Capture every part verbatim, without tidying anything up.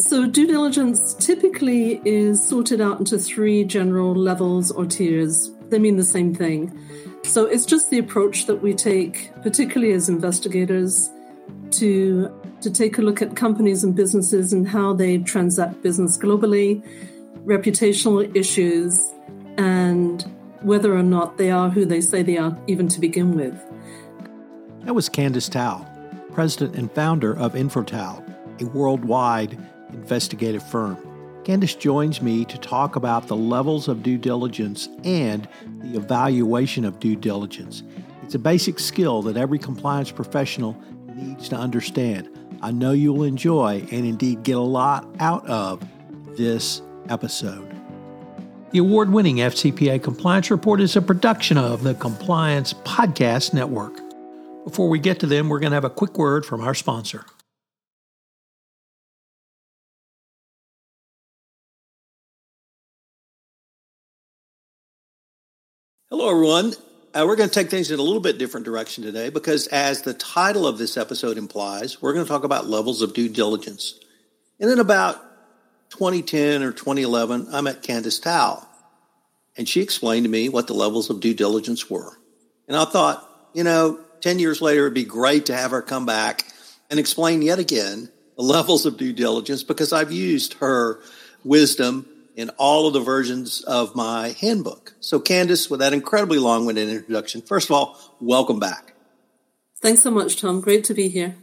So due diligence typically is sorted out into three general levels or tiers. They mean the same thing. So it's just the approach that we take, particularly as investigators, to, to take a look at companies and businesses and how they transact business globally, reputational issues, and whether or not they are who they say they are even to begin with. That was Candice Tal, president and founder of Infortal, a worldwide investigative firm. Candice joins me to talk about the levels of due diligence and the evaluation of due diligence. It's a basic skill that every compliance professional needs to understand. I know you'll enjoy and indeed get a lot out of this episode. The award-winning F C P A Compliance Report is a production of the Compliance Podcast Network. Before we get to them, we're going to have a quick word from our sponsor. Hello, everyone. Uh, we're going to take things in a little bit different direction today because, as the title of this episode implies, we're going to talk about levels of due diligence. And in about twenty ten or twenty eleven, I met Candice Tal, and she explained to me what the levels of due diligence were. And I thought, you know, ten years later, it'd be great to have her come back and explain yet again the levels of due diligence because I've used her wisdom in all of the versions of my handbook. So Candice, with that incredibly long-winded introduction, first of all, welcome back. Thanks so much, Tom. Great to be here.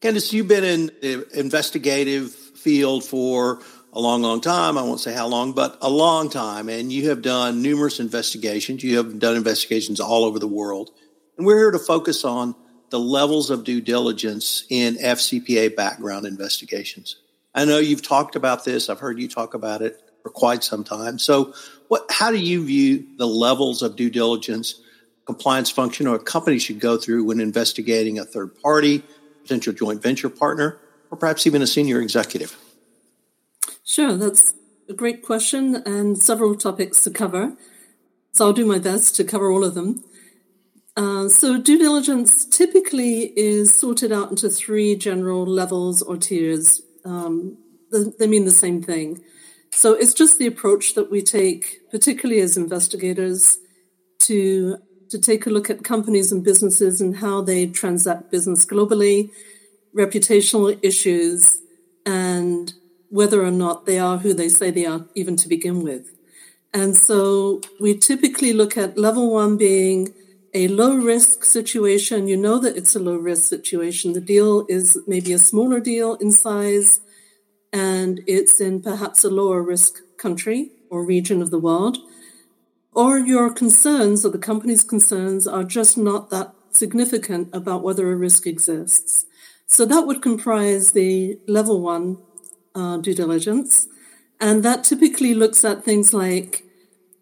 Candice, you've been in the investigative field for a long, long time. I won't say how long, but a long time. And you have done numerous investigations. You have done investigations all over the world. And we're here to focus on the levels of due diligence in F C P A background investigations. I know you've talked about this. I've heard you talk about it for quite some time. So what, how do you view the levels of due diligence, compliance function, or a company should go through when investigating a third party, potential joint venture partner, or perhaps even a senior executive? Sure, that's a great question and several topics to cover. So I'll do my best to cover all of them. Uh, so due diligence typically is sorted out into three general levels or tiers. Um, they mean the same thing. So it's just the approach that we take, particularly as investigators, to, to take a look at companies and businesses and how they transact business globally, reputational issues, and whether or not they are who they say they are even to begin with. And so we typically look at level one being a low-risk situation. You know that it's a low-risk situation. The deal is maybe a smaller deal in size, and it's in perhaps a lower-risk country or region of the world. Or your concerns or the company's concerns are just not that significant about whether a risk exists. So that would comprise the level one uh, due diligence, and that typically looks at things like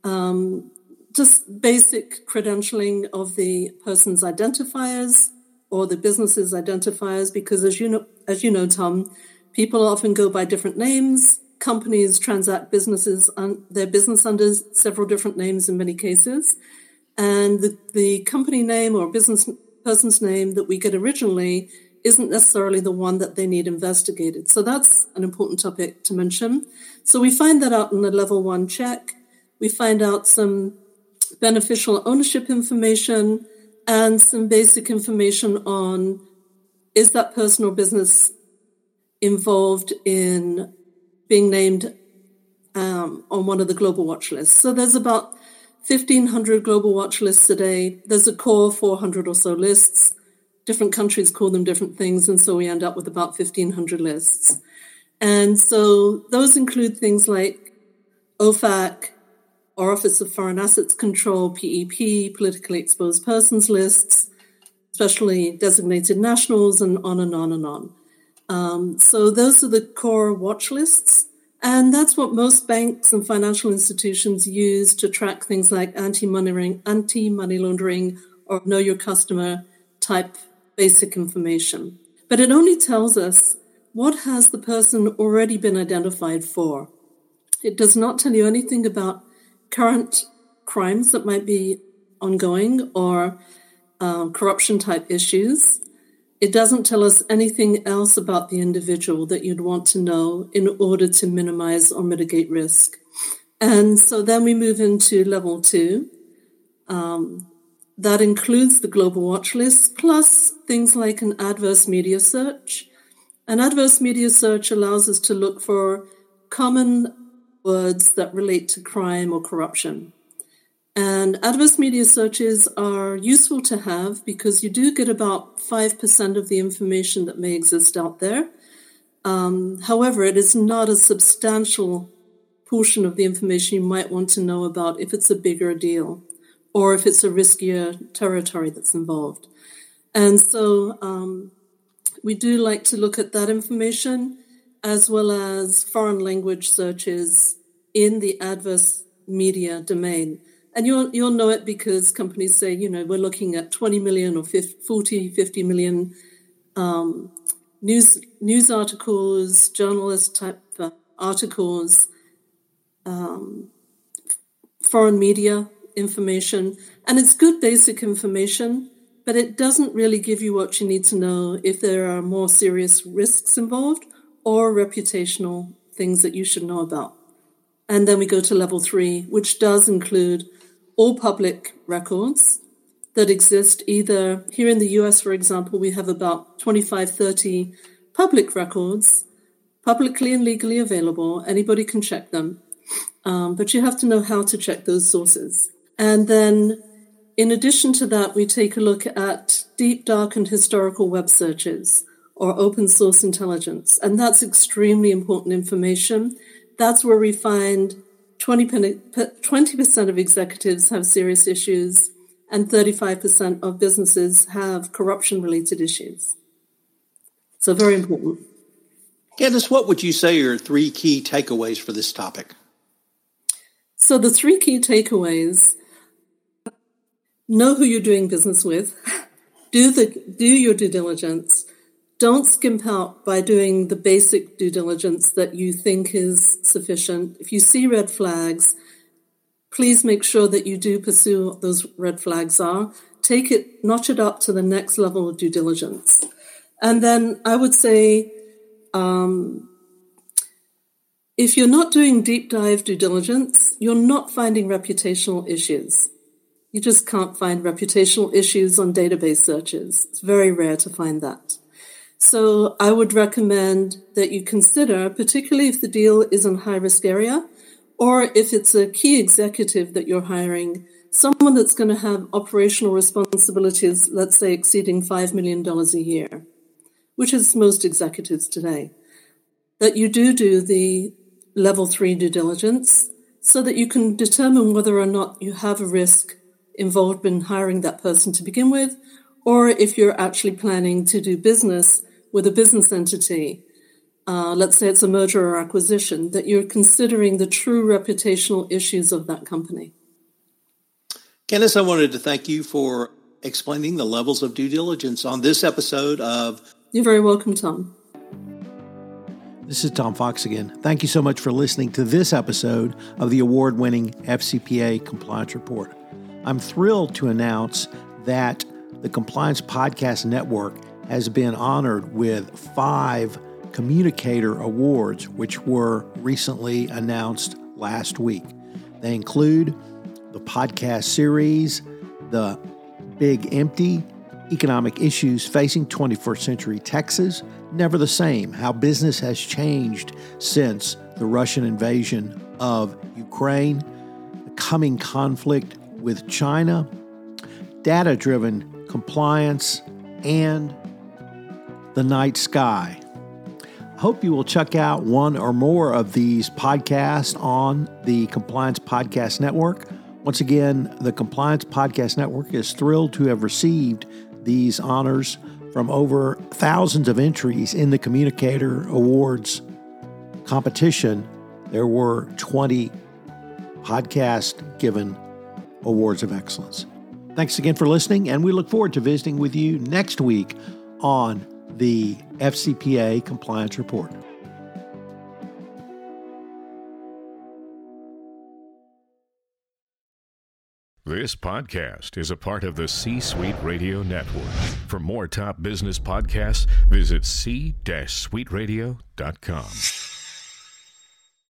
um just basic credentialing of the person's identifiers or the business's identifiers, because as you know, as you know, Tom, people often go by different names. Companies transact businesses un, their business under several different names in many cases. And the, the company name or business person's name that we get originally isn't necessarily the one that they need investigated. So that's an important topic to mention. So we find that out in the level one check. We find out some beneficial ownership information and some basic information on, is that person or business involved in being named um, on one of the global watch lists? So there's about fifteen hundred global watch lists today. There's a core four hundred or so lists. Different countries call them different things, and so we end up with about fifteen hundred lists. And so those include things like O FAC, or Office of Foreign Assets Control, P E P, politically exposed persons lists, especially designated nationals, and on and on and on. Um, so those are the core watch lists. And that's what most banks and financial institutions use to track things like anti-money, anti-money laundering or know your customer type basic information. But it only tells us what has the person already been identified for. It does not tell you anything about current crimes that might be ongoing or uh, corruption type issues. It doesn't tell us anything else about the individual that you'd want to know in order to minimize or mitigate risk. And so then we move into level two. Um, that includes the global watch list, plus things like an adverse media search. An adverse media search allows us to look for common words that relate to crime or corruption. And adverse media searches are useful to have because you do get about five percent of the information that may exist out there. Um, however, it is not a substantial portion of the information you might want to know about if it's a bigger deal or if it's a riskier territory that's involved. And so um, we do like to look at that information as well as foreign language searches in the adverse media domain. And you'll you'll know it because companies say, you know, we're looking at twenty million or fifty, forty, fifty million um, news news articles, journalist type articles, um, foreign media information. And it's good basic information, but it doesn't really give you what you need to know if there are more serious risks involved or reputational things that you should know about. And then we go to level three, which does include all public records that exist either here in the U S, for example, we have about twenty-five, thirty public records, publicly and legally available. Anybody can check them, um, but you have to know how to check those sources. And then in addition to that, we take a look at deep, dark, and historical web searches or open source intelligence. And that's extremely important information. That's where we find twenty percent of executives have serious issues and thirty-five percent of businesses have corruption-related issues. So very important. Candice, what would you say are three key takeaways for this topic? So the three key takeaways, know who you're doing business with, do the do your due diligence. Don't skimp out by doing the basic due diligence that you think is sufficient. If you see red flags, please make sure that you do pursue what those red flags are. Take it, notch it up to the next level of due diligence. And then I would say, um, if you're not doing deep dive due diligence, you're not finding reputational issues. You just can't find reputational issues on database searches. It's very rare to find that. So I would recommend that you consider, particularly if the deal is in high-risk area or if it's a key executive that you're hiring, someone that's going to have operational responsibilities, let's say exceeding five million dollars a year, which is most executives today, that you do do the level three due diligence so that you can determine whether or not you have a risk involved in hiring that person to begin with, or if you're actually planning to do business with a business entity, uh, let's say it's a merger or acquisition, that you're considering the true reputational issues of that company. Candice, I wanted to thank you for explaining the levels of due diligence on this episode of... You're very welcome, Tom. This is Tom Fox again. Thank you so much for listening to this episode of the award-winning F C P A Compliance Report. I'm thrilled to announce that the Compliance Podcast Network has been honored with five Communicator Awards, which were recently announced last week. They include the podcast series, The Big Empty, Economic Issues Facing twenty-first Century Texas, Never the Same, How Business Has Changed Since the Russian Invasion of Ukraine, The Coming Conflict with China, Data-Driven Compliance, and The Night Sky. I hope you will check out one or more of these podcasts on the Compliance Podcast Network. Once again, the Compliance Podcast Network is thrilled to have received these honors from over thousands of entries in the Communicator Awards competition there were twenty podcast given awards of excellence. Thanks again for listening, and we look forward to visiting with you next week on the F C P A Compliance Report. This podcast is a part of the C-Suite Radio Network. For more top business podcasts, visit c suite radio dot com.